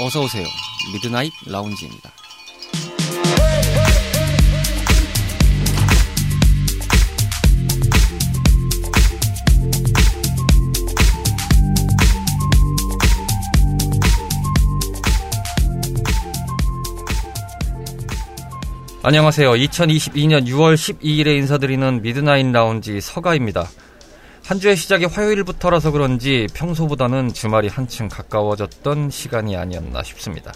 어서오세요. 미드나잇 라운지입니다. 안녕하세요. 2022년 6월 12일에 인사드리는 미드나잇 라운지 서가입니다. 한 주의 시작이 화요일부터라서 그런지 평소보다는 주말이 한층 가까워졌던 시간이 아니었나 싶습니다.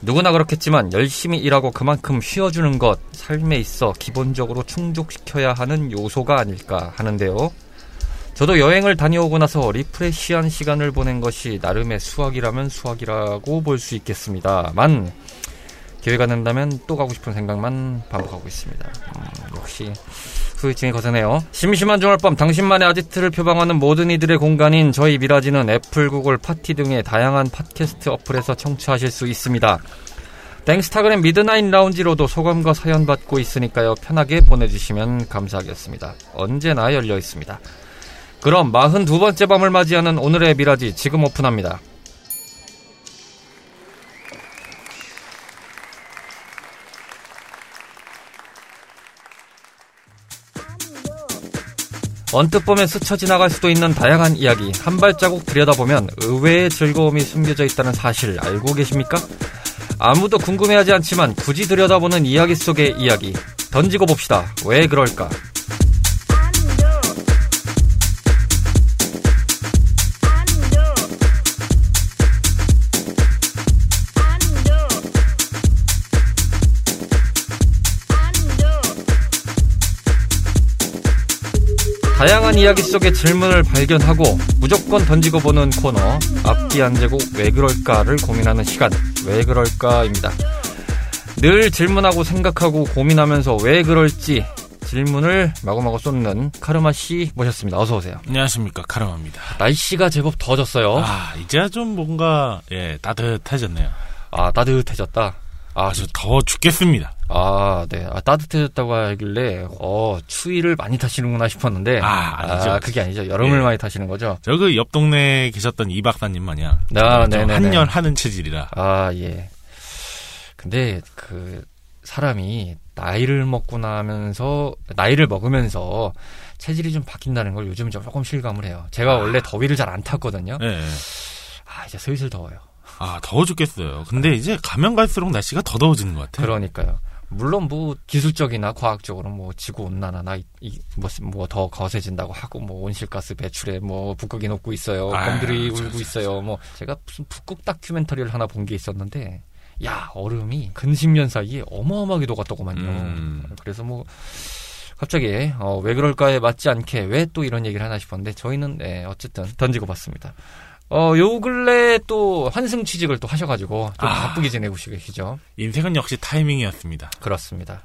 누구나 그렇겠지만 열심히 일하고 그만큼 쉬어주는 것, 삶에 있어 기본적으로 충족시켜야 하는 요소가 아닐까 하는데요. 저도 여행을 다녀오고 나서 리프레시한 시간을 보낸 것이 나름의 수학이라면 수학이라고 볼 수 있겠습니다만, 기회가 된다면 또 가고 싶은 생각만 반복하고 있습니다. 역시 후유증이 거세네요. 심심한 주말밤 당신만의 아지트를 표방하는 모든 이들의 공간인 저희 미라지는 애플, 구글, 파티 등의 다양한 팟캐스트 어플에서 청취하실 수 있습니다. 땡스타그램 미드나잇 라운지로도 소감과 사연 받고 있으니까요. 편하게 보내주시면 감사하겠습니다. 언제나 열려 있습니다. 그럼 42번째 밤을 맞이하는 오늘의 미라지 지금 오픈합니다. 언뜻 보면 스쳐 지나갈 수도 있는 다양한 이야기, 한 발자국 들여다보면 의외의 즐거움이 숨겨져 있다는 사실 알고 계십니까? 아무도 궁금해하지 않지만 굳이 들여다보는 이야기 속의 이야기, 던지고 봅시다. 왜 그럴까? 다양한 이야기 속의 질문을 발견하고 무조건 던지고 보는 코너, 앞뒤 안 재고 왜 그럴까를 고민하는 시간, 왜 그럴까입니다. 늘 질문하고 생각하고 고민하면서 왜 그럴지 질문을 마구마구 쏟는 카르마 씨 모셨습니다. 어서 오세요. 안녕하십니까, 카르마입니다. 날씨가 제법 더워졌어요. 아, 이제야 좀 뭔가 따뜻해졌네요. 아, 따뜻해졌다. 아, 저 더워 죽겠습니다. 아, 네. 아, 따뜻해졌다고 하길래, 추위를 많이 타시는구나 싶었는데. 아, 아니죠. 아, 그게 아니죠. 여름을 많이 타시는 거죠. 저 그 옆 동네에 계셨던 이 박사님 마냥. 아, 네네. 한년 하는 체질이라. 아, 예. 근데, 사람이 나이를 먹으면서 체질이 좀 바뀐다는 걸 요즘 조금 실감을 해요. 제가 원래 더위를 잘 안 탔거든요. 네. 아, 이제 슬슬 더워요. 아, 더워 죽겠어요. 근데 이제 가면 갈수록 날씨가 더 더워지는 것 같아요. 그러니까요. 물론 뭐 기술적이나 과학적으로 뭐 지구온난화나 뭐 더 거세진다고 하고 뭐 온실가스 배출에 뭐 북극이 녹고 있어요. 곰들이 울고 있어요. 뭐 제가 무슨 북극 다큐멘터리를 하나 본 게 있었는데, 야, 얼음이 근십년 사이에 어마어마하게 녹았더구만요. 그래서 뭐 갑자기 왜 그럴까에 맞지 않게 왜 또 이런 얘기를 하나 싶었는데, 저희는 어쨌든 던지고 봤습니다. 요 근래 또 환승 취직을 또 하셔가지고 좀 바쁘게 지내고 계시죠. 인생은 역시 타이밍이었습니다. 그렇습니다.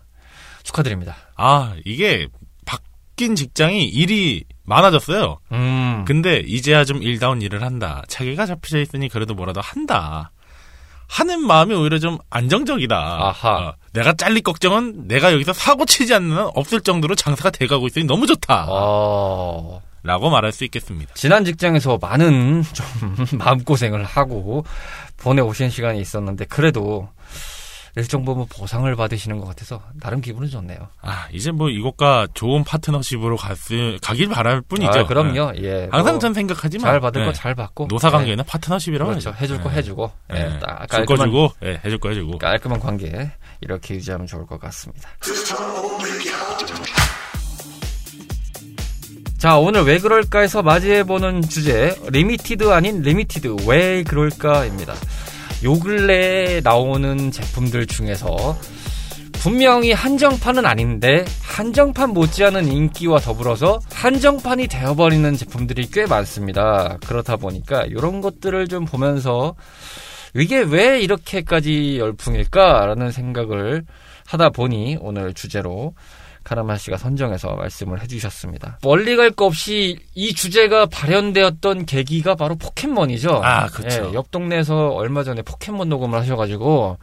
축하드립니다. 아, 이게 바뀐 직장이 일이 많아졌어요. 근데 이제야 좀 일다운 일을 한다. 자기가 잡혀져 있으니 그래도 뭐라도 한다 하는 마음이 오히려 좀 안정적이다. 아하. 내가 잘릴 걱정은 내가 여기서 사고 치지 않는 한 없을 정도로 장사가 돼가고 있으니 너무 좋다. 라고 말할 수 있겠습니다. 지난 직장에서 많은 좀 마음고생을 하고 보내오신 시간이 있었는데, 그래도 일정 부분 보상을 받으시는 것 같아서 나름 기분은 좋네요. 아, 이제 뭐 이것과 좋은 파트너십으로 가길 바랄 뿐이죠. 아, 그럼요. 네. 예. 항상 전 생각하지만 잘 받을 거 잘 받고, 노사관계는 파트너십이라고. 그렇죠. 해줄 거 해주고, 줄 거 주고, 해줄 거 해주고, 깔끔한 관계 이렇게 유지하면 좋을 것 같습니다. 자, 오늘 왜 그럴까에서 맞이해보는 주제, 리미티드 아닌 리미티드 왜 그럴까입니다. 요 근래에 나오는 제품들 중에서 분명히 한정판은 아닌데 한정판 못지않은 인기와 더불어서 한정판이 되어버리는 제품들이 꽤 많습니다. 그렇다 보니까 이런 것들을 좀 보면서 이게 왜 이렇게까지 열풍일까라는 생각을 하다 보니 오늘 주제로 카르마 씨가 선정해서 말씀을 해주셨습니다. 멀리 갈 거 없이 이 주제가 발현되었던 계기가 바로 포켓몬이죠. 아, 그렇죠. 예, 옆 동네에서 얼마 전에 포켓몬 녹음을 하셔가지고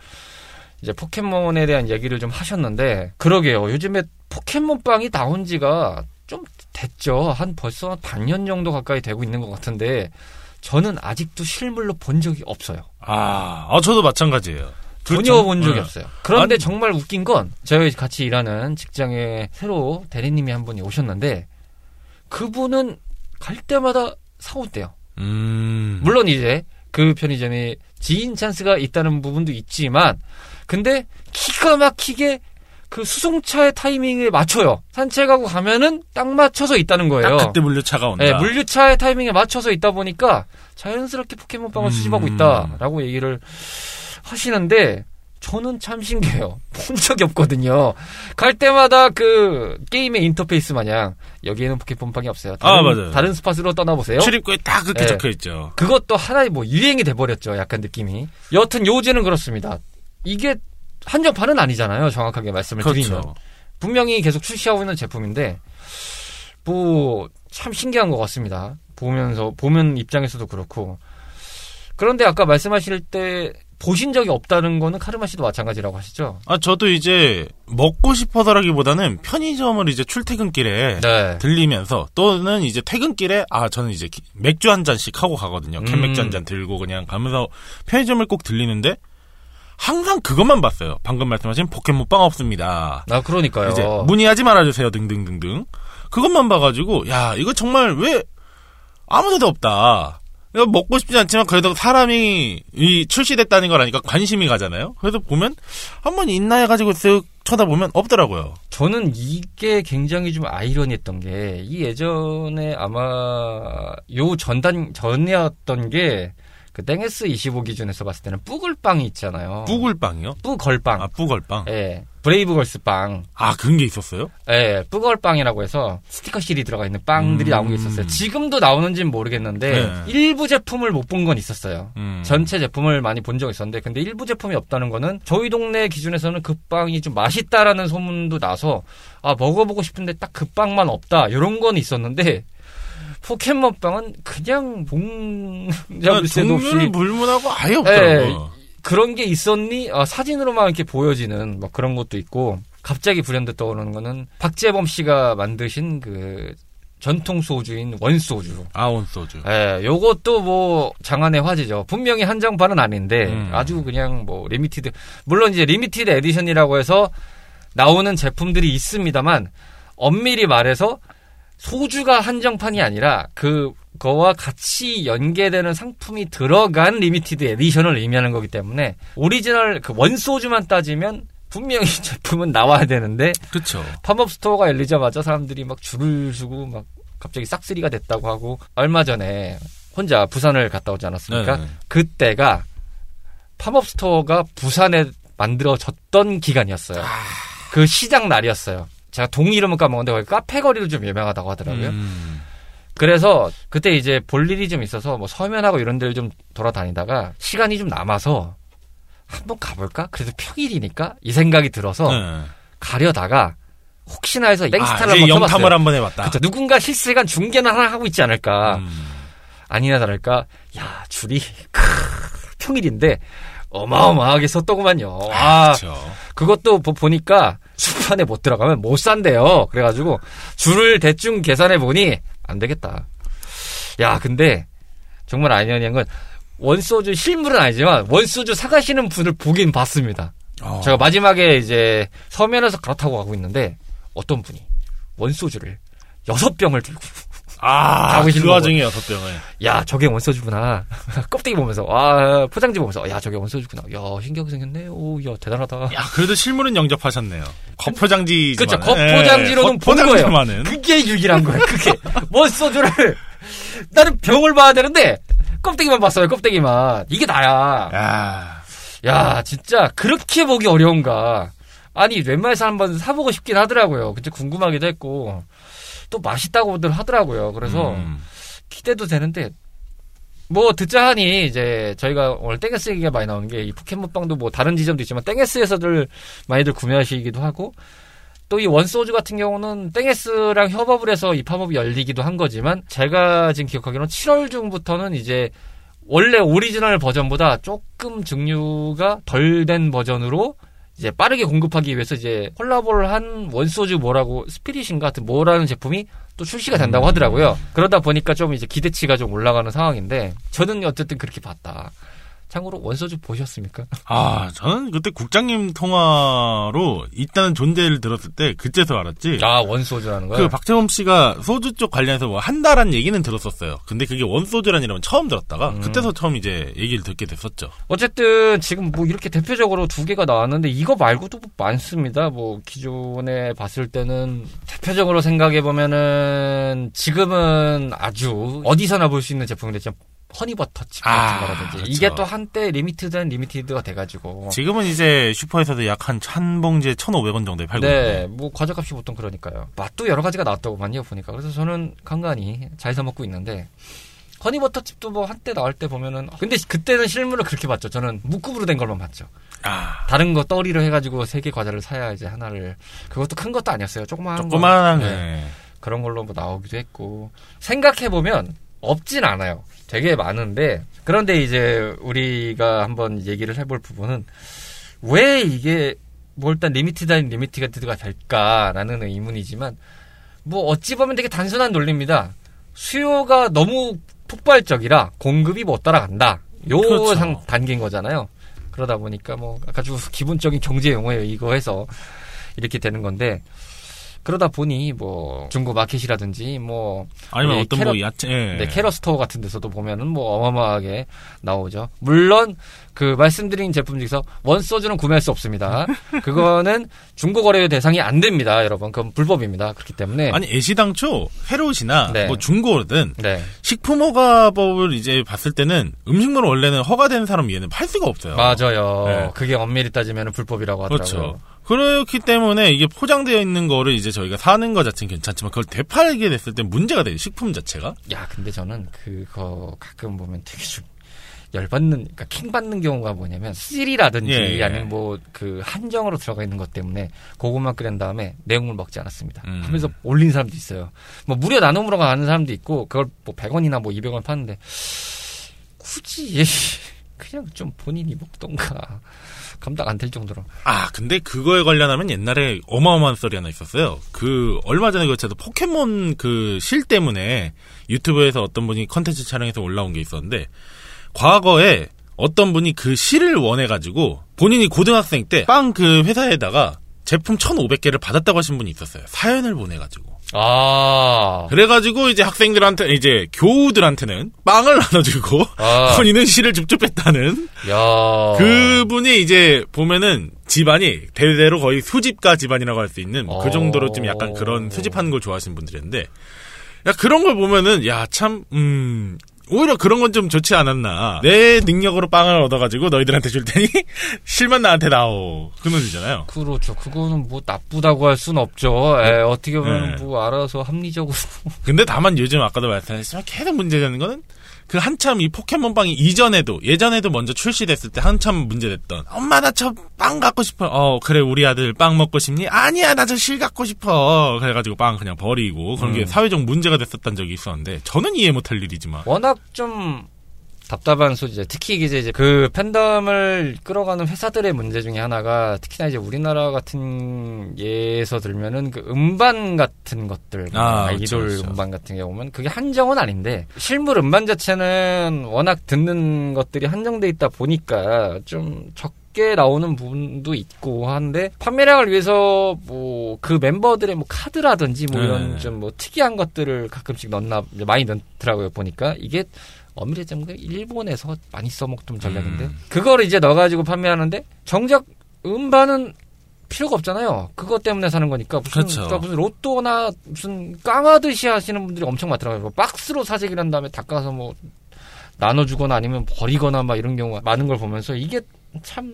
이제 포켓몬에 대한 얘기를 좀 하셨는데, 그러게요. 요즘에 포켓몬빵이 나온 지가 좀 됐죠. 벌써 한 반년 정도 가까이 되고 있는 것 같은데, 저는 아직도 실물로 본 적이 없어요. 아, 저도 마찬가지예요. 전혀 그렇죠? 본 적이 없어요. 그런데 아니, 정말 웃긴 건 저희 같이 일하는 직장에 새로 대리님이 한 분이 오셨는데 그분은 갈 때마다 사온대요. 물론 이제 그 편의점에 지인 찬스가 있다는 부분도 있지만 근데 기가 막히게 그 수송차의 타이밍에 맞춰요. 산책하고 가면은 딱 맞춰서 있다는 거예요. 딱 그때 물류차가 온다. 네, 물류차의 타이밍에 맞춰서 있다 보니까 자연스럽게 포켓몬빵을 수집하고 있다라고 얘기를 하시는데 저는 참 신기해요. 본 적이 없거든요. 갈 때마다 그 게임의 인터페이스 마냥 여기에는 포켓몬빵이 없어요. 다른, 맞아요. 다른 스팟으로 떠나보세요. 출입구에 딱 그렇게 네. 적혀있죠. 그것도 하나의 뭐 유행이 돼버렸죠. 약간 느낌이. 여튼 요지는 그렇습니다. 이게 한정판은 아니잖아요. 정확하게 말씀을 그렇죠. 드리면. 분명히 계속 출시하고 있는 제품인데 뭐 참 신기한 것 같습니다. 보면 입장에서도 그렇고. 그런데 아까 말씀하실 때 보신 적이 없다는 거는 카르마 씨도 마찬가지라고 하시죠? 저도 이제 먹고 싶어서라기보다는 편의점을 이제 출퇴근길에 네. 들리면서 또는 이제 퇴근길에 저는 이제 맥주 한 잔씩 하고 가거든요. 캔 맥주 한 잔 들고 그냥 가면서 편의점을 꼭 들리는데 항상 그것만 봤어요. 방금 말씀하신 포켓몬빵 없습니다. 그러니까요. 이제 문의하지 말아주세요. 등등등등. 그것만 봐가지고 이거 정말 왜 아무 데도 없다. 먹고 싶지 않지만 그래도 사람이 이 출시됐다는 걸 아니까 관심이 가잖아요. 그래서 보면 한번 있나 해가지고 쓱 쳐다보면 없더라고요. 저는 이게 굉장히 좀 아이러니했던 게 이 예전에 아마 요 전이었던 게 그 땡S25 기준에서 봤을 때는 뿌글빵이 있잖아요. 뿌글빵이요? 뿌걸빵. 뿌걸빵. 예. 브레이브걸스 빵. 그런 게 있었어요? 예. 뿌걸빵이라고 해서 스티커 실이 들어가 있는 빵들이 나온 게 있었어요. 지금도 나오는지는 모르겠는데 네. 일부 제품을 못 본 건 있었어요. 전체 제품을 많이 본 적이 있었는데 근데 일부 제품이 없다는 거는 저희 동네 기준에서는 그 빵이 좀 맛있다라는 소문도 나서 먹어보고 싶은데 딱 그 빵만 없다. 이런 건 있었는데 포켓몬빵은 그냥 봉잡을 새도 없이 종류를 불문하고 아예 없더라고요. 그런 게 있었니? 사진으로만 이렇게 보여지는 막 그런 것도 있고 갑자기 불현듯 떠오르는 거는 박재범 씨가 만드신 그 전통 소주인 원 소주. 원 소주. 예, 요것도 뭐 장안의 화제죠. 분명히 한정판은 아닌데 아주 그냥 뭐 리미티드 물론 이제 리미티드 에디션이라고 해서 나오는 제품들이 있습니다만 엄밀히 말해서 소주가 한정판이 아니라 그거와 같이 연계되는 상품이 들어간 리미티드 에디션을 의미하는 거기 때문에 오리지널 그 원소주만 따지면 분명히 제품은 나와야 되는데 그렇죠. 팝업스토어가 열리자마자 사람들이 막 줄을 서고 막 갑자기 싹쓸이가 됐다고 하고 얼마 전에 혼자 부산을 갔다 오지 않았습니까? 네네. 그때가 팝업스토어가 부산에 만들어졌던 기간이었어요. 그 시작 날이었어요. 제가 동 이름은 까먹었는데 거기 카페 거리로 좀 유명하다고 하더라고요. 그래서 그때 이제 볼 일이 좀 있어서 뭐 서면하고 이런 데를 좀 돌아다니다가 시간이 좀 남아서 한번 가볼까? 그래도 평일이니까 이 생각이 들어서 가려다가 혹시나 해서 땡스타를 한번 쳐봤어요. 영탐을 한번 해봤다. 그쵸, 누군가 실시간 중계는 하나 하고 있지 않을까. 아니나 다를까 줄이 평일인데 어마어마하게 섰더구만요. 그것도 보니까 수판에 못 들어가면 못 산대요. 그래가지고 줄을 대충 계산해 보니 안 되겠다. 근데 정말 아이러니한 건 원소주 실물은 아니지만 원소주 사가시는 분을 보긴 봤습니다. 제가 마지막에 이제 서면에서 갈아타고 가고 있는데 어떤 분이 원소주를 6병을 들고 그 와중에 6병을. 저게 원소주구나. 껍데기 보면서, 포장지 보면서, 저게 원소주구나. 신기하게 생겼네. 대단하다. 그래도 실물은 영접하셨네요. 겉포장지. 그렇죠. 겉포장지로는 본 거예요. 그게 유일한 거예요. 그게. 원소주를. 나는 병을 봐야 되는데, 껍데기만 봤어요. 껍데기만. 이게 나야. 진짜, 그렇게 보기 어려운가. 아니, 웬만해서 한번 사보고 싶긴 하더라고요. 근데 궁금하기도 했고. 또 맛있다고들 하더라고요. 그래서 기대도 되는데 뭐 듣자 하니 이제 저희가 오늘 땡에스 얘기가 많이 나오는 게 이 포켓몬빵도 뭐 다른 지점도 있지만 땡에스에서들 많이들 구매하시기도 하고 또 이 원소주 같은 경우는 땡에스랑 협업을 해서 이 팝업이 열리기도 한 거지만 제가 지금 기억하기로는 7월 중부터는 이제 원래 오리지널 버전보다 조금 증류가 덜 된 버전으로 이제 빠르게 공급하기 위해서 이제 콜라보를 한 원소주 뭐라고 스피릿인가 같은 뭐라는 제품이 또 출시가 된다고 하더라고요. 그러다 보니까 좀 이제 기대치가 좀 올라가는 상황인데 저는 어쨌든 그렇게 봤다. 참고로 원소주 보셨습니까? 아, 저는 그때 국장님 통화로 일단 존재를 들었을 때 그때서 알았지. 아, 원소주라는 거요? 그 박재범 씨가 소주 쪽 관련해서 뭐 한다란 얘기는 들었었어요. 근데 그게 원소주라는 이름은 처음 들었다가 그때서 처음 이제 얘기를 듣게 됐었죠. 어쨌든 지금 뭐 이렇게 대표적으로 두 개가 나왔는데 이거 말고도 많습니다. 뭐 기존에 봤을 때는 대표적으로 생각해 보면은 지금은 아주 어디서나 볼 수 있는 제품이랬죠. 허니버터 칩 같은 거라든지. 그렇죠. 이게 또 한때 리미티드가 돼가지고. 지금은 이제 슈퍼에서도 약 한 봉지에 1,500원 정도에 팔고 있는데. 네, 뭐 과자값이 보통 그러니까요. 맛도 여러 가지가 나왔다고만요, 보니까. 그래서 저는 간간히 잘 사먹고 있는데. 허니버터 칩도 뭐 한때 나올 때 보면은. 근데 그때는 실물을 그렇게 봤죠. 저는 묶음으로 된 걸만 봤죠. 다른 거 떠리로 해가지고 3개 과자를 사야 이제 하나를. 그것도 큰 것도 아니었어요. 조그만한 거. 네. 그런 걸로 뭐 나오기도 했고. 생각해보면 없진 않아요. 되게 많은데, 그런데 이제 우리가 한번 얘기를 해볼 부분은 왜 이게 뭐 일단 리미티드 아닌 리미티드가 될까라는 의문이지만, 뭐 어찌 보면 되게 단순한 논리입니다. 수요가 너무 폭발적이라 공급이 못 따라간다. 요 그렇죠. 단계인 거잖아요. 그러다 보니까 뭐 아주 기본적인 경제 용어예요. 이거 해서 이렇게 되는 건데, 그러다 보니 뭐 중고 마켓이라든지 뭐 아니면 어떤 캐럿, 뭐 야채, 예. 네, 캐럿 스토어 같은 데서도 보면은 뭐 어마어마하게 나오죠. 물론 그 말씀드린 제품 중에서 원소주는 구매할 수 없습니다. 그거는 중고 거래의 대상이 안 됩니다, 여러분. 그건 불법입니다. 그렇기 때문에 아니 애시당초 해롯이나 네. 뭐 중고든 네. 식품허가법을 이제 봤을 때는 음식물 원래는 허가된 사람 외에는 팔 수가 없어요. 맞아요. 네. 그게 엄밀히 따지면 불법이라고 하더라고요. 그렇죠. 그렇기 때문에 이게 포장되어 있는 거를 이제 저희가 사는 거 자체는 괜찮지만 그걸 되팔게 됐을 때 문제가 돼요. 식품 자체가. 야, 근데 저는 그거 가끔 보면 되게 좀 열받는, 그러니까 킹받는 경우가 뭐냐면 씰이라든지 예, 예. 아니면 뭐 그 한정으로 들어가 있는 것 때문에 고구마 끓인 다음에 내용물 먹지 않았습니다. 하면서 올린 사람도 있어요. 뭐 무료 나눔으로 가는 사람도 있고 그걸 뭐 100원이나 뭐 200원 파는데 굳이 그냥 좀 본인이 먹던가. 감당 안 될 정도로. 아, 근데 그거에 관련하면 옛날에 어마어마한 썰이 하나 있었어요. 그 얼마 전에 그것도 포켓몬 그 실 때문에 유튜브에서 어떤 분이 컨텐츠 촬영해서 올라온 게 있었는데, 과거에 어떤 분이 그 실을 원해가지고 본인이 고등학생 때 빵 그 회사에다가 제품 1,500개를 받았다고 하신 분이 있었어요. 사연을 보내가지고. 아. 그래가지고 이제 학생들한테, 이제 교우들한테는 빵을 나눠주고, 혼인은 실을 줍줍했다는. 야. 그분이 이제 보면은 집안이 대대로 거의 수집가 집안이라고 할 수 있는 그 정도로 좀 약간 그런 수집하는 걸 좋아하시는 분들인데, 야, 그런 걸 보면은, 야, 참, 오히려 그런 건 좀 좋지 않았나. 내 능력으로 빵을 얻어가지고 너희들한테 줄 테니 실만 나한테 나오. 그 논리잖아요. 그렇죠. 그거는 뭐 나쁘다고 할 순 없죠. 에, 어떻게 보면 네. 뭐 알아서 합리적으로. 근데 다만 요즘 아까도 말씀하셨지만 계속 문제되는 거는 그 한참 이 포켓몬 빵이 이전에도 예전에도 먼저 출시됐을 때 한참 문제됐던, 엄마 나 저 빵 갖고 싶어. 그래 우리 아들 빵 먹고 싶니? 아니야 나 저 실 갖고 싶어. 그래가지고 빵 그냥 버리고 그런 게 사회적 문제가 됐었던 적이 있었는데, 저는 이해 못할 일이지만 워낙 좀 답답한 소지죠. 특히 이제 그 팬덤을 끌어가는 회사들의 문제 중에 하나가, 특히나 이제 우리나라 같은 예에서 들면은 그 음반 같은 것들, 아이돌 그렇죠. 음반 같은 경우 보면 그게 한정은 아닌데 실물 음반 자체는 워낙 듣는 것들이 한정돼 있다 보니까 좀 적게 나오는 부분도 있고 한데, 판매량을 위해서 뭐 그 멤버들의 뭐 카드라든지 뭐 이런 좀 뭐 특이한 것들을 가끔씩 많이 넣더라고요. 보니까 이게 엄밀히 따지면 일본에서 많이 써먹던 전략인데 그걸 이제 넣어가지고 판매하는데, 정작 음반은 필요가 없잖아요. 그것 때문에 사는 거니까. 무슨, 그렇죠. 그러니까 무슨 로또나 무슨 깡하듯이 하시는 분들이 엄청 많더라고요. 박스로 사재기를 한 다음에 닦아서 뭐 나눠주거나 아니면 버리거나 막 이런 경우가 많은 걸 보면서 이게 참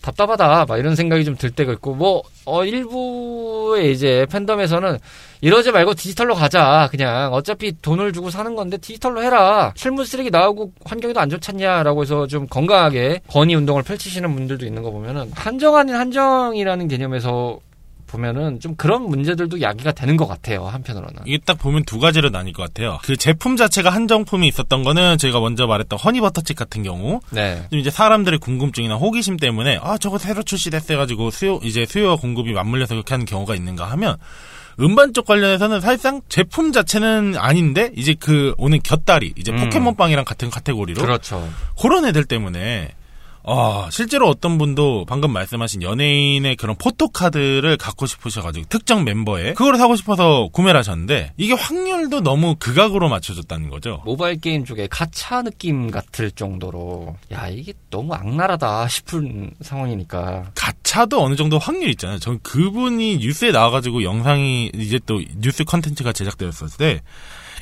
답답하다 막 이런 생각이 좀 들 때가 있고, 뭐 일부의 이제 팬덤에서는 이러지 말고 디지털로 가자, 그냥 어차피 돈을 주고 사는 건데 디지털로 해라, 실물 쓰레기 나오고 환경에도 안 좋잖냐라고 해서 좀 건강하게 건의 운동을 펼치시는 분들도 있는 거 보면은, 한정 아닌 한정이라는 개념에서 보면은 좀 그런 문제들도 야기가 되는 것 같아요. 한편으로는 이게 딱 보면 두 가지로 나뉠 것 같아요. 그 제품 자체가 한정품이 있었던 거는 저희가 먼저 말했던 허니버터칩 같은 경우 네. 이제 사람들의 궁금증이나 호기심 때문에 아 저거 새로 출시됐어가지고 수요와 공급이 맞물려서 그렇게 하는 경우가 있는가 하면 음반 쪽 관련해서는 사실상 제품 자체는 아닌데 이제 그 오는 곁다리 이제 포켓몬빵이랑 같은 카테고리로 그렇죠. 그런 애들 때문에 실제로 어떤 분도 방금 말씀하신 연예인의 그런 포토카드를 갖고 싶으셔가지고 특정 멤버에 그걸 사고 싶어서 구매를 하셨는데 이게 확률도 너무 극악으로 맞춰줬다는 거죠. 모바일 게임 쪽에 가챠 느낌 같을 정도로 야 이게 너무 악랄하다 싶은 상황이니까 가챠도 어느 정도 확률이 있잖아요. 전 그분이 뉴스에 나와가지고 영상이 이제 또 뉴스 컨텐츠가 제작되었을 때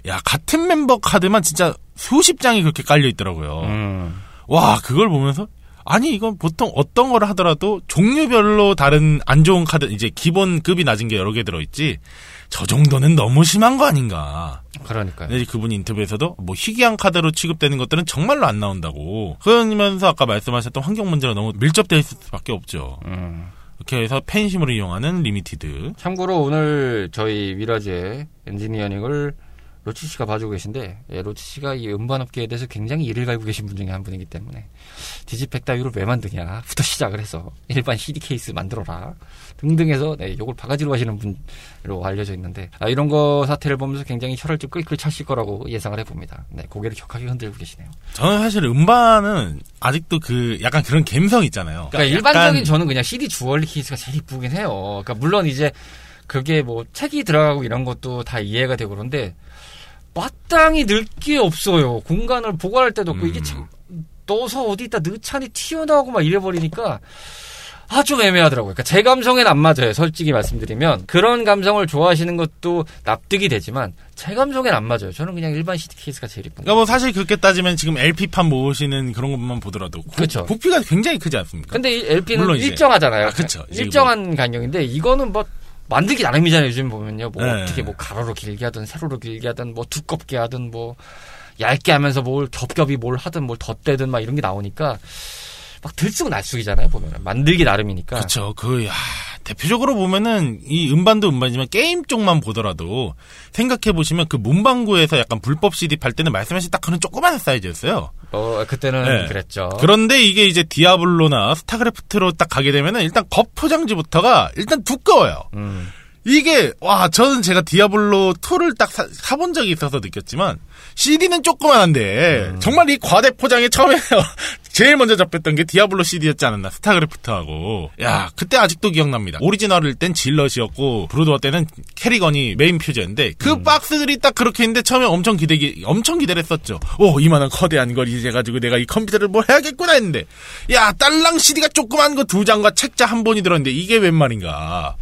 야 같은 멤버 카드만 진짜 수십 장이 그렇게 깔려있더라고요. 와 그걸 보면서 아니 이건 보통 어떤 걸 하더라도 종류별로 다른 안 좋은 카드 이제 기본급이 낮은 게 여러 개 들어있지 저 정도는 너무 심한 거 아닌가. 그러니까요. 근데 그분 인터뷰에서도 뭐 희귀한 카드로 취급되는 것들은 정말로 안 나온다고 그러면서 아까 말씀하셨던 환경 문제가 너무 밀접되어 있을 수밖에 없죠. 이렇게 해서 팬심으로 이용하는 리미티드. 참고로 오늘 저희 미라지의 엔지니어링을 로치 씨가 봐주고 계신데 예, 로치 씨가 이 음반업계에 대해서 굉장히 이를 갈고 계신 분 중에 한 분이기 때문에 디지팩 따위를 왜 만드냐부터 시작을 해서 일반 CD 케이스 만들어라 등등 해서 네, 요걸 바가지로 하시는 분으로 알려져 있는데 이런 거 사태를 보면서 굉장히 혀를 좀 끌끌 차실 거라고 예상을 해봅니다. 네, 고개를 격하게 흔들고 계시네요. 저는 사실 음반은 아직도 그 약간 그런 감성 있잖아요. 그러니까 일반적인 저는 그냥 CD 주얼리 케이스가 제일 이쁘긴 해요. 그러니까 물론 이제 그게 뭐 책이 들어가고 이런 것도 다 이해가 되고 그런데 마땅히 넣을 게 없어요. 공간을 보관할 때도 없고 이게 참 넣어서 어디다 넣자니 튀어나오고 막 이래버리니까 좀 애매하더라고요. 그러니까 제 감성엔 안 맞아요. 솔직히 말씀드리면 그런 감성을 좋아하시는 것도 납득이 되지만 제 감성엔 안 맞아요. 저는 그냥 일반 CD 케이스가 제일 예쁜. 그러니까 뭐 사실 그렇게 따지면 지금 LP판 모으시는 그런 것만 보더라도 그렇죠. 부피가 굉장히 크지 않습니까? 근데 이 LP는 일정하잖아요. 그렇죠. 일정한 간격인데 이거는 뭐 만들기 나름이잖아요. 요즘 보면요. 뭐 네. 어떻게 뭐 가로로 길게 하든 세로로 길게 하든 뭐 두껍게 하든 뭐 얇게 하면서 뭘 겹겹이 뭘 하든 뭘 덧대든 막 이런 게 나오니까 막 들쑥날쑥이잖아요. 보면은 만들기 나름이니까. 그렇죠. 대표적으로 보면은 이 음반도 음반이지만 게임 쪽만 보더라도 생각해 보시면 그 문방구에서 약간 불법 CD 팔 때는 말씀하신 딱 그런 조그만 사이즈였어요. 그때는 네. 그랬죠. 그런데 이게 이제 디아블로나 스타크래프트로 딱 가게 되면은 일단 겉포장지부터가 일단 두꺼워요. 이게 저는 제가 디아블로 2를 딱 사본 적이 있어서 느꼈지만 CD는 조그만한데 정말 이 과대 포장에 처음에 제일 먼저 잡혔던 게 디아블로 CD였지 않았나 스타크래프트하고 야 그때 아직도 기억납니다. 오리지널일 땐 질럿이었고 브루도어 때는 캐리건이 메인 퓨즈인데 그 박스들이 딱 그렇게 있는데 처음에 엄청 기대했었죠. 이만한 거대한 걸 이제 가지고 내가 이 컴퓨터를 뭘 해야겠구나 했는데 야 딸랑 CD가 조그만 거 두 장과 책자 한 본이 들었는데 이게 웬 말인가.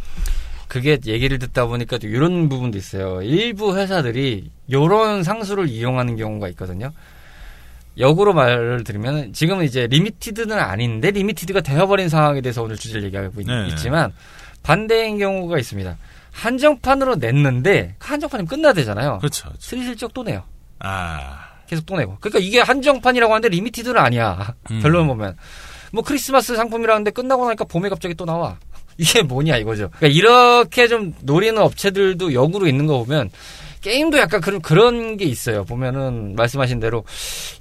그게 얘기를 듣다 보니까 또 이런 부분도 있어요. 일부 회사들이 이런 상수를 이용하는 경우가 있거든요. 역으로 말을 드리면 지금은 이제 리미티드는 아닌데 리미티드가 되어버린 상황에 대해서 오늘 주제를 얘기하고 있지만 반대인 경우가 있습니다. 한정판으로 냈는데 한정판이면 끝나야 되잖아요. 그렇죠. 슬슬쩍 또 내요. 계속 또 내고. 그러니까 이게 한정판이라고 하는데 리미티드는 아니야. 결론 보면 뭐 크리스마스 상품이라는데 끝나고 나니까 봄에 갑자기 또 나와. 이게 뭐냐 이거죠. 그러니까 이렇게 좀 노리는 업체들도 역으로 있는 거 보면 게임도 약간 그런 게 있어요. 보면은 말씀하신 대로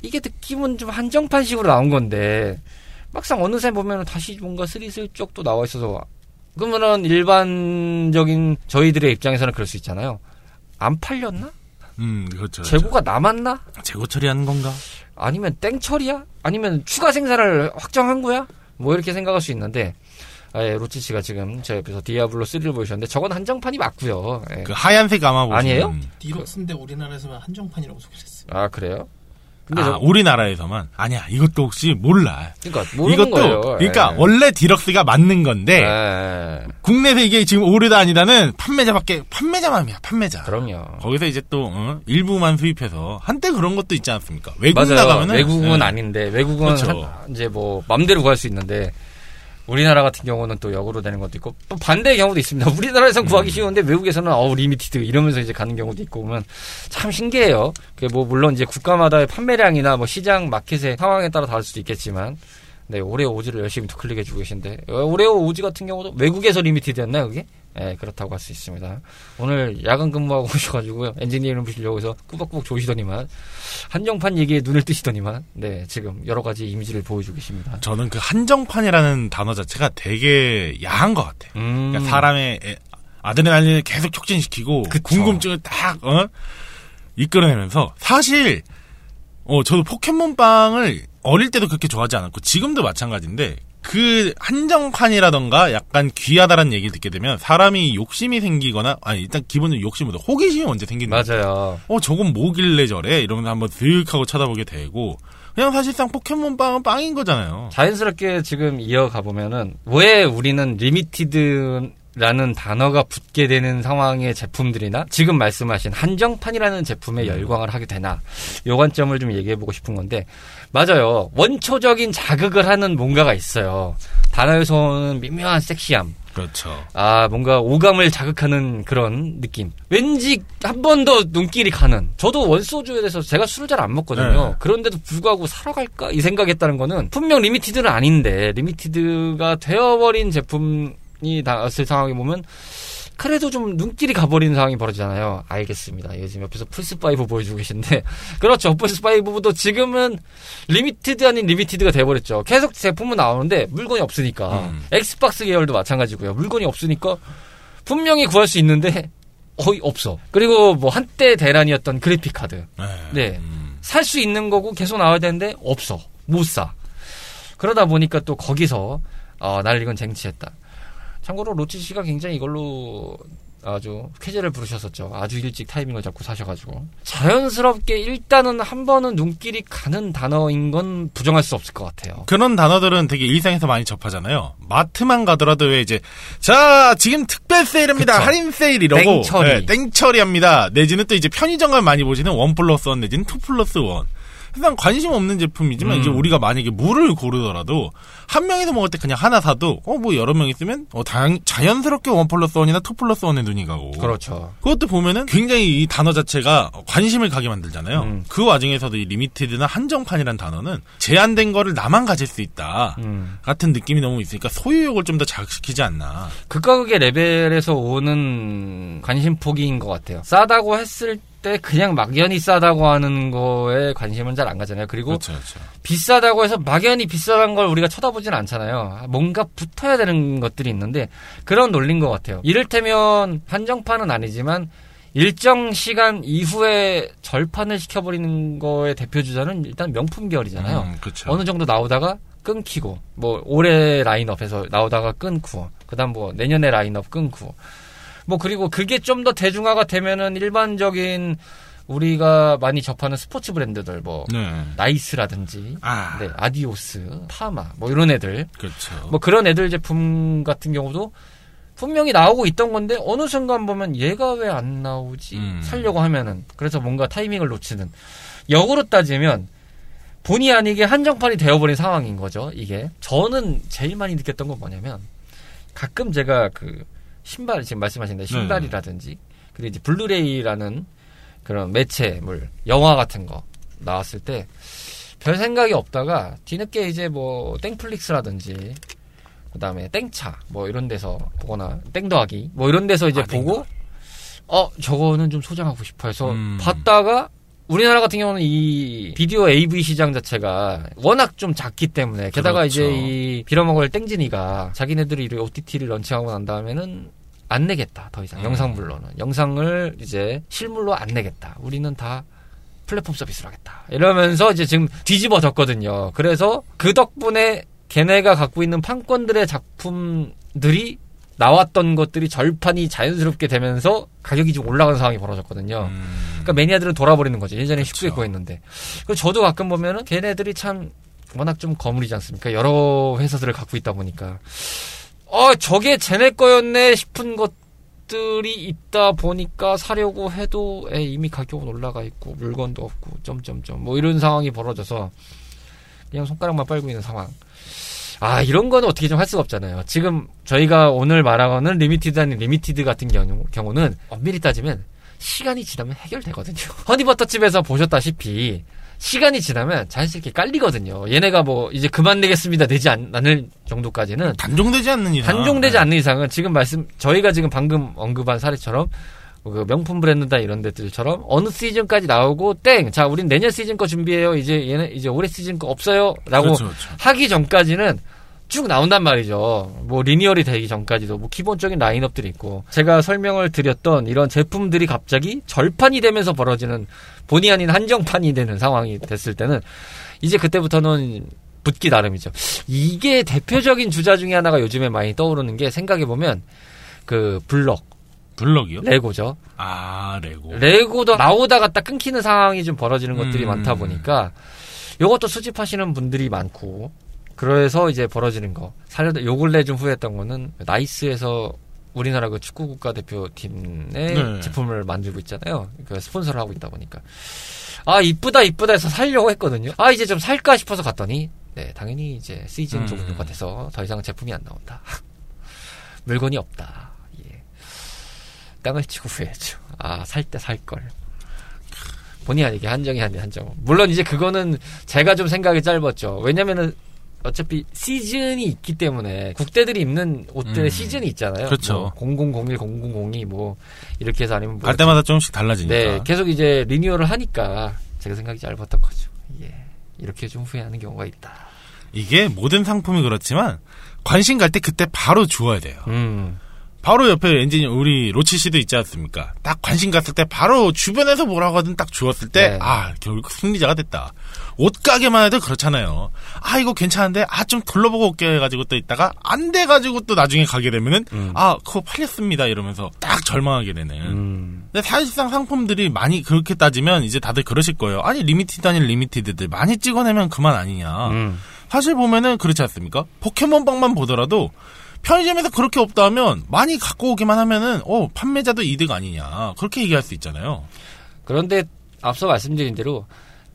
이게 느낌은 좀 한정판식으로 나온 건데 막상 어느새 보면은 다시 뭔가 슬쩍 또 나와 있어서 그러면은 일반적인 저희들의 입장에서는 그럴 수 있잖아요. 안 팔렸나? 그렇죠. 재고가 남았나? 재고 처리하는 건가? 아니면 땡 처리야? 아니면 추가 생산을 확정한 거야? 뭐 이렇게 생각할 수 있는데. 로치 씨가 지금 제 옆에서 디아블로 3를 보이셨는데 저건 한정판이 맞고요. 예. 그 하얀색 아마 보시면 아니에요? 디럭스인데 우리나라에서만 한정판이라고 소개했어요. 그래요? 근데 우리나라에서만 아니야. 이것도 혹시 몰라. 그러니까 모르는 거예요. 그러니까 예. 원래 디럭스가 맞는 건데 예. 국내에서 이게 지금 오르다 아니다는 판매자만이야. 판매자. 그럼요. 거기서 이제 또 일부만 수입해서 한때 그런 것도 있지 않습니까? 외국 나가면 외국은 예. 아닌데 외국은 그렇죠. 이제 뭐 맘대로 구할 수 있는데. 우리나라 같은 경우는 또 역으로 되는 것도 있고 또 반대의 경우도 있습니다. 우리나라에서는 구하기 쉬운데 외국에서는 리미티드 이러면서 이제 가는 경우도 있고 보면 참 신기해요. 그 뭐 물론 이제 국가마다의 판매량이나 뭐 시장 마켓의 상황에 따라 다를 수도 있겠지만 네, 오레오 오즈를 열심히 또 클릭해주고 계신데, 오레오 오즈 같은 경우도 외국에서 리미티드였나요, 그게? 네, 그렇다고 할 수 있습니다. 오늘 야간 근무하고 오셔가지고 엔지니어를 보시려고 해서 꾸벅꾸벅 조이시더니만, 한정판 얘기에 눈을 뜨시더니만, 네, 지금 여러 가지 이미지를 보여주고 계십니다. 저는 그 한정판이라는 단어 자체가 되게 야한 것 같아요. 그러니까 사람의 아드레날린을 계속 촉진시키고, 그쵸. 궁금증을 딱, 이끌어내면서, 사실, 저도 포켓몬빵을 어릴 때도 그렇게 좋아하지 않았고 지금도 마찬가지인데 그 한정판이라던가 약간 귀하다라는 얘기를 듣게 되면 사람이 욕심이 생기거나 아니 일단 기본적으로 욕심보다 호기심이 먼저 생기는 맞아요. 저건 뭐길래 저래? 이러면서 한번 슥 하고 쳐다보게 되고 그냥 사실상 포켓몬빵은 빵인 거잖아요. 자연스럽게 지금 이어가보면은 왜 우리는 리미티드라는 단어가 붙게 되는 상황의 제품들이나 지금 말씀하신 한정판이라는 제품에 열광을 하게 되나 요 관점을 좀 얘기해보고 싶은 건데 맞아요. 원초적인 자극을 하는 뭔가가 있어요. 단어에서 오는 미묘한 섹시함. 그렇죠. 아, 뭔가 오감을 자극하는 그런 느낌. 왠지 한 번 더 눈길이 가는. 저도 원소주에 대해서 제가 술을 잘 안 먹거든요. 네. 그런데도 불구하고 사러 갈까? 이 생각했다는 거는 분명 리미티드는 아닌데 리미티드가 되어버린 제품 이 나왔을 상황에 보면 그래도 좀 눈길이 가버리는 상황이 벌어지잖아요. 알겠습니다. 요즘 옆에서 플스5 보여주고 계신데 그렇죠. 플스5도 지금은 리미티드 아닌 리미티드가 돼버렸죠. 계속 제품은 나오는데 물건이 없으니까 엑스박스 계열도 마찬가지고요. 물건이 없으니까 분명히 구할 수 있는데 거의 없어. 그리고 뭐 한때 대란이었던 그래픽카드 네. 살 수 있는 거고 계속 나와야 되는데 없어. 못 사. 그러다 보니까 또 거기서 날 이건 쟁취했다. 참고로 로치 씨가 굉장히 이걸로 아주 쾌재를 부르셨었죠. 아주 일찍 타이밍을 잡고 사셔가지고 자연스럽게 일단은 한 번은 눈길이 가는 단어인 건 부정할 수 없을 것 같아요. 그런 단어들은 되게 일상에서 많이 접하잖아요. 마트만 가더라도 왜 이제 자 지금 특별 세일입니다. 그쵸. 할인 세일 이러고 땡처리. 네, 땡처리합니다. 내지는 또 이제 편의점 가면 많이 보시는 1+1 내지는 2+1 항상 관심 없는 제품이지만 이제 우리가 만약에 물을 고르더라도 한 명이서 먹을 때 그냥 하나 사도 뭐 여러 명 있으면 자연스럽게 1+1이나 2+1에 눈이 가고 그렇죠. 그것도 보면은 굉장히 이 단어 자체가 관심을 가게 만들잖아요. 그 와중에서도 이 리미티드나 한정판이란 단어는 제한된 거를 나만 가질 수 있다 같은 느낌이 너무 있으니까 소유욕을 좀 더 자극시키지 않나. 극과 극의 레벨에서 오는 관심 포기인 것 같아요. 싸다고 했을 때 그냥 막연히 싸다고 하는 거에 관심은 잘 안 가잖아요. 그리고 그렇죠. 비싸다고 해서 막연히 비싼 걸 우리가 쳐다보진 않잖아요. 뭔가 붙어야 되는 것들이 있는데 그런 논리인 것 같아요. 이를테면 한정판은 아니지만 일정 시간 이후에 절판을 시켜버리는 거의 대표주자는 일단 명품 계열이잖아요. 그렇죠. 어느 정도 나오다가 끊기고 뭐 올해 라인업에서 나오다가 끊고 그다음 뭐 내년에 라인업 끊고 뭐 그리고 그게 좀 더 대중화가 되면은 일반적인 우리가 많이 접하는 스포츠 브랜드들 뭐 네. 나이스라든지 네, 아디오스, 파마 뭐 이런 애들 그렇죠. 뭐 그런 애들 제품 같은 경우도 분명히 나오고 있던 건데 어느 순간 보면 얘가 왜 안 나오지? 살려고 하면은 그래서 뭔가 타이밍을 놓치는 역으로 따지면 본의 아니게 한정판이 되어버린 상황인 거죠. 이게 저는 제일 많이 느꼈던 건 뭐냐면 가끔 제가 그 신발 지금 말씀하신 대로 신발이라든지 그리고 이제 블루레이라는 그런 매체물 영화 같은 거 나왔을 때 별 생각이 없다가 뒤늦게 이제 뭐 땡플릭스라든지 그다음에 땡차 뭐 이런 데서 보거나 땡더하기 뭐 이런 데서 이제 보고 저거는 좀 소장하고 싶어 해서 봤다가 우리나라 같은 경우는 이 비디오 AV 시장 자체가 워낙 좀 작기 때문에 게다가 그렇죠. 이제 이 빌어먹을 땡진이가 자기네들이 OTT를 런칭하고 난 다음에는 안 내겠다. 더 이상 영상물로는. 영상을 이제 실물로 안 내겠다. 우리는 다 플랫폼 서비스로 하겠다. 이러면서 이제 지금 뒤집어졌거든요. 그래서 그 덕분에 걔네가 갖고 있는 판권들의 작품들이 나왔던 것들이 절판이 자연스럽게 되면서 가격이 좀 올라간 상황이 벌어졌거든요. 그러니까 매니아들은 돌아버리는 거죠. 예전에 쉽게 구했는데. 그리고 저도 가끔 보면은 걔네들이 참 워낙 좀 거물이지 않습니까? 여러 회사들을 갖고 있다 보니까. 저게 쟤네 거였네 싶은 것들이 있다 보니까 사려고 해도 이미 가격은 올라가 있고 물건도 없고 점점점 뭐 이런 상황이 벌어져서 그냥 손가락만 빨고 있는 상황. 이런 건 어떻게 좀 할 수가 없잖아요. 지금 저희가 오늘 말하는 리미티드 아닌 리미티드 같은 경우는 엄밀히 따지면 시간이 지나면 해결되거든요. 허니버터집에서 보셨다시피 시간이 지나면 자연스럽게 깔리거든요. 얘네가 뭐 이제 그만 내겠습니다 되지 않을 정도까지는 단종되지 않는 이상, 단종되지 않는 이상은 지금 말씀 저희가 지금 방금 언급한 사례처럼 그 명품 브랜드다 이런 데들처럼 어느 시즌까지 나오고 땡, 자 우린 내년 시즌 거 준비해요. 이제 얘는 이제 올해 시즌 거 없어요라고 그렇죠, 그렇죠. 하기 전까지는 쭉 나온단 말이죠. 뭐 리니얼이 되기 전까지도 뭐 기본적인 라인업들이 있고 제가 설명을 드렸던 이런 제품들이 갑자기 절판이 되면서 벌어지는 본의 아닌 한정판이 되는 상황이 됐을 때는 이제 그때부터는 붙기 나름이죠. 이게 대표적인 주자 중에 하나가 요즘에 많이 떠오르는 게 생각해보면 그 블럭이요? 레고죠. 아 레고. 레고도 나오다가 딱 끊기는 상황이 좀 벌어지는 것들이 많다 보니까 이것도 수집하시는 분들이 많고 그래서 이제 벌어지는 거. 요 근래 좀 후회했던 거는 나이스에서 우리나라 그 축구 국가대표팀의 네. 제품을 만들고 있잖아요. 그 스폰서를 하고 있다 보니까. 아, 이쁘다 해서 살려고 했거든요. 아, 이제 좀 살까 싶어서 갔더니, 네, 당연히 이제 시즌 종료가 돼서 더 이상 제품이 안 나온다. 물건이 없다. 예. 땅을 치고 후회했죠. 아, 살 때 살걸. 본의 아니게 한정이 아닌 한정. 물론 이제 그거는 제가 좀 생각이 짧았죠. 왜냐면은, 어차피 시즌이 있기 때문에 국대들이 입는 옷들의 시즌이 있잖아요. 그렇죠. 뭐 0001, 0002 뭐 이렇게 해서 아니면 갈 때마다 조금씩 달라지니까. 네, 계속 이제 리뉴얼을 하니까 제가 생각이 짧았던 거죠. 예, 이렇게 좀 후회하는 경우가 있다. 이게 모든 상품이 그렇지만 관심 갈 때 그때 바로 주워야 돼요. 바로 옆에 엔지니어 우리 로치 씨도 있지 않습니까? 딱 관심 갔을 때 바로 주변에서 뭐라고 하든 딱 주웠을 때 네. 아, 결국 승리자가 됐다. 옷 가게만 해도 그렇잖아요. 아, 이거 괜찮은데 아, 좀 둘러보고 올게 해가지고 또 있다가 안 돼가지고 또 나중에 가게 되면은 아, 그거 팔렸습니다 이러면서 딱 절망하게 되는. 근데 사실상 상품들이 많이 그렇게 따지면 이제 다들 그러실 거예요. 아니 리미티드 아닌 리미티드들 많이 찍어내면 그만 아니냐. 사실 보면은 그렇지 않습니까? 포켓몬빵만 보더라도 편의점에서 그렇게 없다 하면 많이 갖고 오기만 하면은 판매자도 이득 아니냐 그렇게 얘기할 수 있잖아요. 그런데 앞서 말씀드린 대로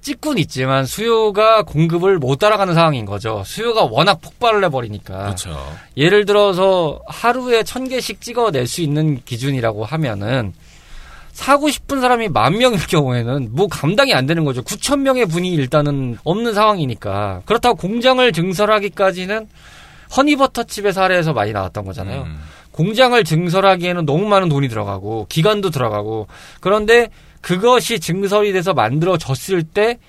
찍고는 있지만 수요가 공급을 못 따라가는 상황인 거죠. 수요가 워낙 폭발을 해버리니까. 그렇죠. 예를 들어서 하루에 1,000개씩 찍어낼 수 있는 기준이라고 하면은 사고 싶은 사람이 10,000명일 경우에는 뭐 감당이 안 되는 거죠. 9,000명의 분이 일단은 없는 상황이니까. 그렇다고 공장을 증설하기까지는 허니버터칩의 사례에서 많이 나왔던 거잖아요. 공장을 증설하기에는 너무 많은 돈이 들어가고 기간도 들어가고 그런데 그것이 증설이 돼서 만들어졌을 때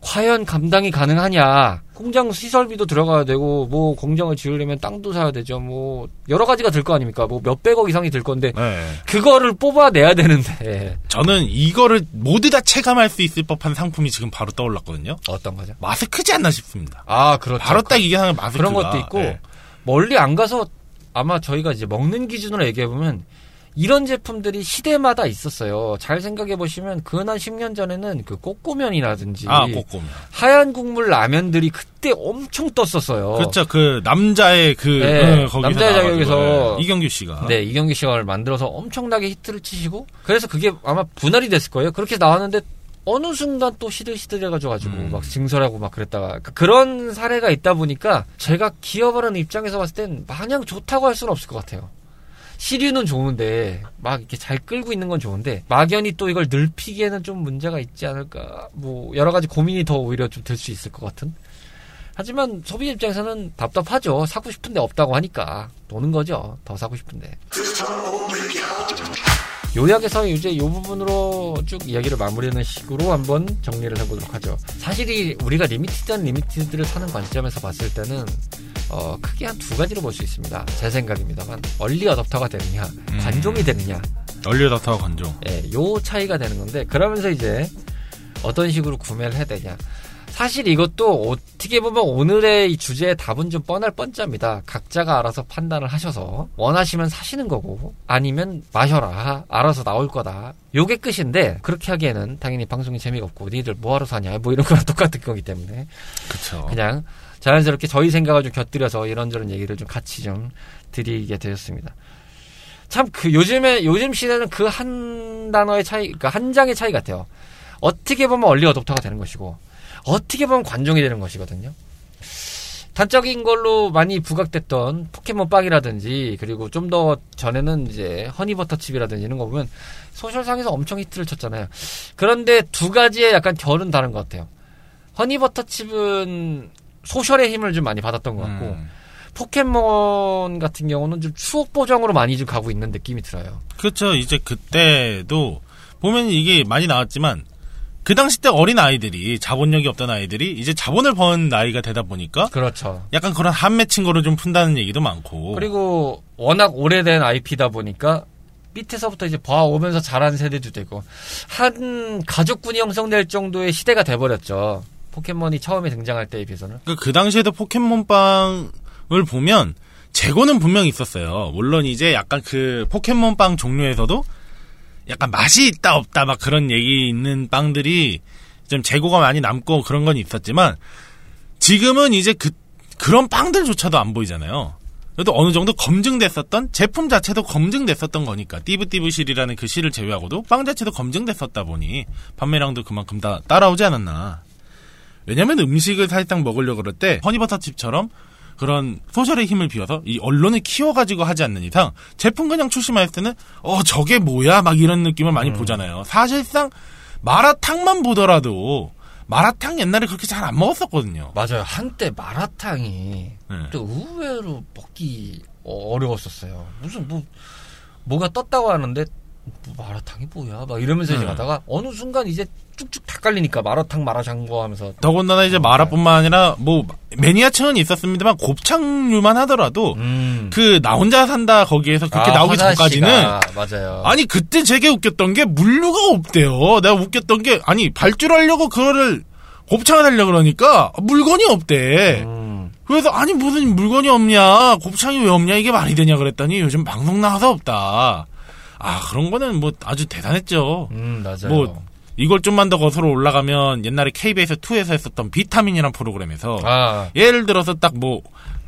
과연 감당이 가능하냐. 공장 시설비도 들어가야 되고 뭐 공장을 지으려면 땅도 사야 되죠. 뭐 여러 가지가 들 거 아닙니까. 뭐 몇백억 이상이 들 건데 네. 그거를 뽑아내야 되는데 저는 이거를 모두 다 체감할 수 있을 법한 상품이 지금 바로 떠올랐거든요. 어떤 거죠? 마스크지 않나 싶습니다. 아 그렇죠. 바로 딱 이게 하는 마스크가 그런 것도 있고 네. 멀리 안 가서 아마 저희가 이제 먹는 기준으로 얘기해 보면 이런 제품들이 시대마다 있었어요. 잘 생각해 보시면 근한 10년 전에는 그 꼬꼬면이라든지 꼬꼬면. 하얀 국물 라면들이 그때 엄청 떴었어요. 그렇죠. 그 남자의 남자의 자격에서 이경규 씨가 이경규 씨가 만들어서 엄청나게 히트를 치시고 그래서 그게 아마 분할이 됐을 거예요. 그렇게 나왔는데 어느 순간 또 시들시들해가지고 막 증설하고 막 그랬다가 그런 사례가 있다 보니까 제가 기업을 하는 입장에서 봤을 땐 마냥 좋다고 할 수는 없을 것 같아요. 시류는 좋은데 막 이렇게 잘 끌고 있는 건 좋은데 막연히 또 이걸 늘피기에는 좀 문제가 있지 않을까 뭐 여러 가지 고민이 더 오히려 좀 될 수 있을 것 같은. 하지만 소비자 입장에서는 답답하죠. 사고 싶은데 없다고 하니까 도는 거죠. 더 사고 싶은데. 요약해서 이제 이 부분으로 쭉 이야기를 마무리하는 식으로 한번 정리를 해보도록 하죠. 사실 우리가 리미티드한 리미티드를 사는 관점에서 봤을 때는 크게 한 두 가지로 볼 수 있습니다. 제 생각입니다만 얼리 어댑터가 되느냐 관종이 되느냐. 얼리 어댑터와 관종. 예, 요 차이가 되는 건데 그러면서 이제 어떤 식으로 구매를 해야 되냐. 사실 이것도 어떻게 보면 오늘의 이 주제의 답은 좀 뻔할 뻔짭니다. 각자가 알아서 판단을 하셔서 원하시면 사시는 거고 아니면 마셔라 알아서 나올 거다 요게 끝인데 그렇게 하기에는 당연히 방송이 재미가 없고 니들 뭐하러 사냐 뭐 이런 거랑 똑같은 거기 때문에 그쵸. 그냥 자연스럽게 저희 생각을 좀 곁들여서 이런저런 얘기를 좀 같이 좀 드리게 되었습니다. 참 그 요즘 시대는 그 한 단어의 차이, 그러니까 한 장의 차이 같아요. 어떻게 보면 얼리 어댑터가 되는 것이고 어떻게 보면 관종이 되는 것이거든요. 단적인 걸로 많이 부각됐던 포켓몬 빵이라든지 그리고 좀 더 전에는 이제 허니버터칩이라든지 이런 거 보면 소셜상에서 엄청 히트를 쳤잖아요. 그런데 두 가지의 약간 결은 다른 것 같아요. 허니버터칩은 소셜의 힘을 좀 많이 받았던 것 같고 포켓몬 같은 경우는 좀 추억 보정으로 많이 좀 가고 있는 느낌이 들어요. 그렇죠. 이제 그때도 보면 이게 많이 나왔지만 그 당시 때 어린 아이들이 자본력이 없던 아이들이 이제 자본을 번 나이가 되다 보니까 그렇죠. 약간 그런 한 맺힌 거를 좀 푼다는 얘기도 많고 그리고 워낙 오래된 IP다 보니까 밑에서부터 이제 봐오면서 자란 세대들도 있고 한 가족군이 형성될 정도의 시대가 돼버렸죠. 포켓몬이 처음에 등장할 때에 비해서는. 그 당시에도 포켓몬빵을 보면 재고는 분명히 있었어요. 물론 이제 약간 그 포켓몬빵 종류에서도 약간 맛이 있다 없다 막 그런 얘기 있는 빵들이 좀 재고가 많이 남고 그런 건 있었지만 지금은 이제 그런 빵들조차도 안 보이잖아요. 그래도 어느 정도 검증됐었던 제품 자체도 검증됐었던 거니까 띠부띠부 실이라는 그 실을 제외하고도 빵 자체도 검증됐었다 보니 판매량도 그만큼 다 따라오지 않았나. 왜냐면 음식을 사실상 먹으려고 그럴 때 허니버터칩처럼 그런 소셜의 힘을 비워서 이 언론을 키워가지고 하지 않는 이상 제품 그냥 출시할 때는 저게 뭐야 막 이런 느낌을 많이 보잖아요. 사실상 마라탕만 보더라도 마라탕 옛날에 그렇게 잘 안 먹었었거든요. 맞아요. 한때 마라탕이 또 의외로 먹기 어려웠었어요. 무슨 뭐가 떴다고 하는데 마라탕이 뭐야 막 이러면서 이제 가다가 어느 순간 이제 쭉쭉 다 깔리니까 마라탕 마라샹궈 하면서 더군다나 이제 마라뿐만 아니라 뭐 매니아층은 있었습니다만 곱창류만 하더라도 그 나 혼자 산다 거기에서 그렇게 나오기 전까지는 맞아요. 아니 그때 제게 웃겼던 게 물류가 없대요. 내가 웃겼던 게 아니 발주하려고 그거를 곱창을 하려고 그러니까 물건이 없대. 그래서 아니 무슨 물건이 없냐 곱창이 왜 없냐 이게 말이 되냐 그랬더니 요즘 방송 나와서 없다. 아 그런 거는 뭐 아주 대단했죠. 맞아요. 뭐 이걸 좀만 더 거슬러 올라가면 옛날에 KBS 2에서 했었던 비타민이란 프로그램에서 예를 들어서 딱 뭐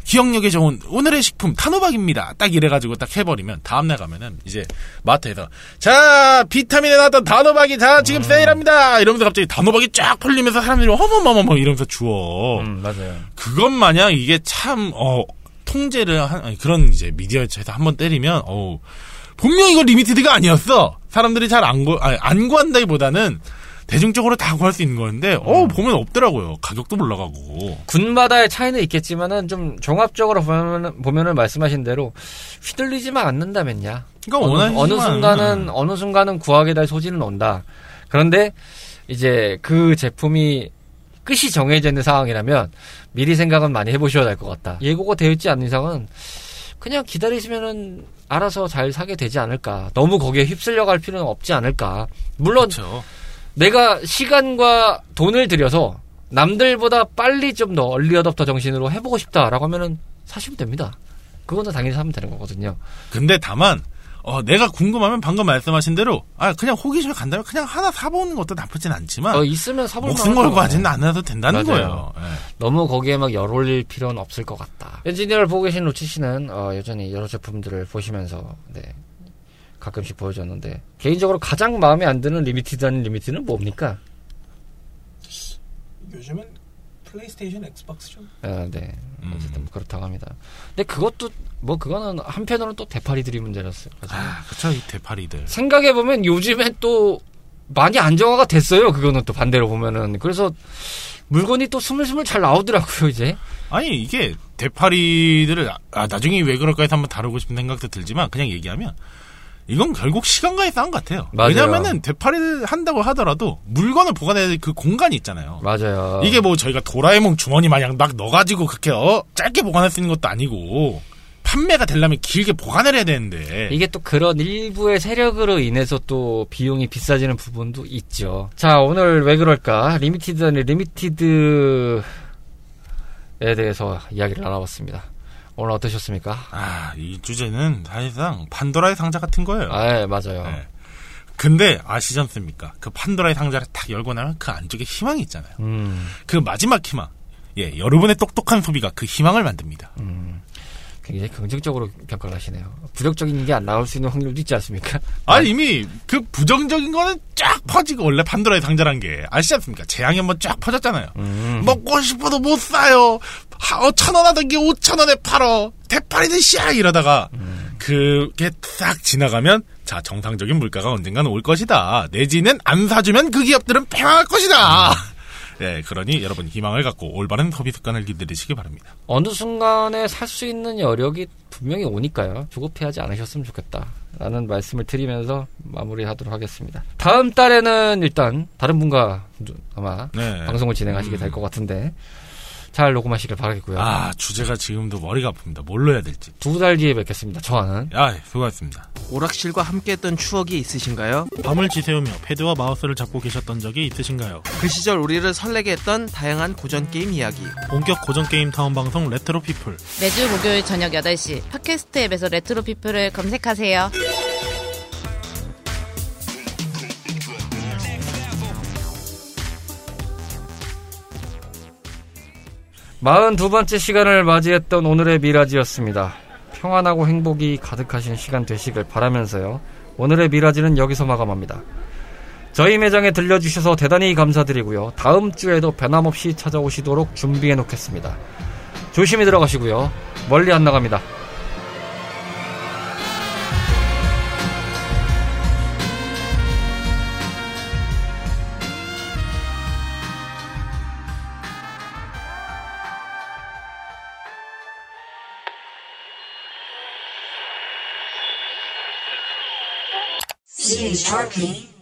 기억력에 좋은 오늘의 식품 단호박입니다. 딱 이래가지고 딱 해버리면 다음날 가면은 이제 마트에서 자 비타민에 나왔던 단호박이 자 지금 세일합니다. 이러면서 갑자기 단호박이 쫙 풀리면서 사람들이 어머머머머 이러면서 주워. 맞아요. 그것 마냥 이게 참 통제를 한 그런 이제 미디어에서 한번 때리면 분명 이거 리미티드가 아니었어. 사람들이 잘 안 구한다기보다는 대중적으로 다 구할 수 있는 거였는데 보면 없더라고요. 가격도 올라가고. 군마다의 차이는 있겠지만은 좀 종합적으로 보면은 말씀하신 대로 휘둘리지만 않는다면야. 그러니까 어느 순간은 구하게 될 소지는 온다. 그런데 이제 그 제품이 끝이 정해져 있는 상황이라면 미리 생각은 많이 해보셔야 될 것 같다. 예고가 되어 있지 않는 이상은 그냥 기다리시면은 알아서 잘 사게 되지 않을까. 너무 거기에 휩쓸려 갈 필요는 없지 않을까. 물론 그쵸. 내가 시간과 돈을 들여서 남들보다 빨리 좀 더 얼리어답터 정신으로 해보고 싶다라고 하면은 사시면 됩니다. 그거는 당연히 사면 되는 거거든요. 근데 다만 내가 궁금하면 방금 말씀하신 대로 그냥 호기심에 간다면 그냥 하나 사보는 것도 나쁘진 않지만 있으면 사볼 목숨 걸고 하지는 않아도 된다는 맞아요. 거예요. 네. 너무 거기에 막 열올릴 필요는 없을 것 같다. 엔지니어를 보고 계신 로치 씨는 여전히 여러 제품들을 보시면서 가끔씩 보여줬는데 개인적으로 가장 마음에 안 드는 리미티드 아닌 리미티드는 뭡니까? 요즘은 플레이스테이션, 엑스박스죠. 네. 어쨌든 그렇다고 합니다. 근데 그것도 그거는 한편으로는 또 대파리들이 문제였어요. 그쵸, 이 대파리들. 생각해보면 요즘엔 또 많이 안정화가 됐어요. 그거는 또 반대로 보면은. 그래서 물건이 또 스물스물 잘 나오더라고요, 이제. 아니, 이게 대파리들을 나중에 왜 그럴까 해서 한번 다루고 싶은 생각도 들지만 그냥 얘기하면 이건 결국 시간과의 싸움 같아요. 맞아요. 왜냐면은 대파리를 한다고 하더라도 물건을 보관해야 될 그 공간이 있잖아요. 맞아요. 이게 저희가 도라에몽 주머니 마냥 막 넣어가지고 그렇게 짧게 보관할 수 있는 것도 아니고 판매가 되려면 길게 보관을 해야 되는데 이게 또 그런 일부의 세력으로 인해서 또 비용이 비싸지는 부분도 있죠. 자, 오늘 왜 그럴까? 리미티드 아니 리미티드에 대해서 이야기를 나눠봤습니다. 오늘 어떠셨습니까? 이 주제는 사실상 판도라의 상자 같은 거예요. 맞아요. 네. 근데 아시지 않습니까? 그 판도라의 상자를 딱 열고 나면 그 안쪽에 희망이 있잖아요. 그 마지막 희망. 여러분의 똑똑한 소비가 그 희망을 만듭니다. 굉장히 긍정적으로 평가를 하시네요. 부정적인 게 안 나올 수 있는 확률도 있지 않습니까? 이미 그 부정적인 거는 쫙 퍼지고 원래 판도라의 상자란 게 아시지 않습니까? 재앙이 한번 쫙 퍼졌잖아요. 먹고 싶어도 못 사요. 5,000원 하던 게 5,000원에 팔어. 대파리는 씨야 이러다가 그게 싹 지나가면 자 정상적인 물가가 언젠가는 올 것이다. 내지는 안 사주면 그 기업들은 폐망할 것이다. 네, 그러니 여러분 희망을 갖고 올바른 소비 습관을 길들이시기 바랍니다. 어느 순간에 살 수 있는 여력이 분명히 오니까요. 조급해하지 않으셨으면 좋겠다라는 말씀을 드리면서 마무리하도록 하겠습니다. 다음 달에는 일단 다른 분과 아마 네. 방송을 진행하시게 될 것 같은데 잘 녹음하시길 바라겠고요. 아, 주제가 지금도 머리가 아픕니다. 뭘로 해야 될지. 두 달 뒤에 뵙겠습니다. 저와는. 아, 수고하셨습니다. 오락실과 함께했던 추억이 있으신가요? 밤을 지새우며 패드와 마우스를 잡고 계셨던 적이 있으신가요? 그 시절 우리를 설레게 했던 다양한 고전게임 이야기. 본격 고전게임 타운 방송 레트로 피플. 매주 목요일 저녁 8시 팟캐스트 앱에서 레트로 피플을 검색하세요. 마흔 두 번째 시간을 맞이했던 오늘의 미라지였습니다. 평안하고 행복이 가득하신 시간 되시길 바라면서요. 오늘의 미라지는 여기서 마감합니다. 저희 매장에 들려주셔서 대단히 감사드리고요. 다음 주에도 변함없이 찾아오시도록 준비해놓겠습니다. 조심히 들어가시고요. 멀리 안 나갑니다. Parking.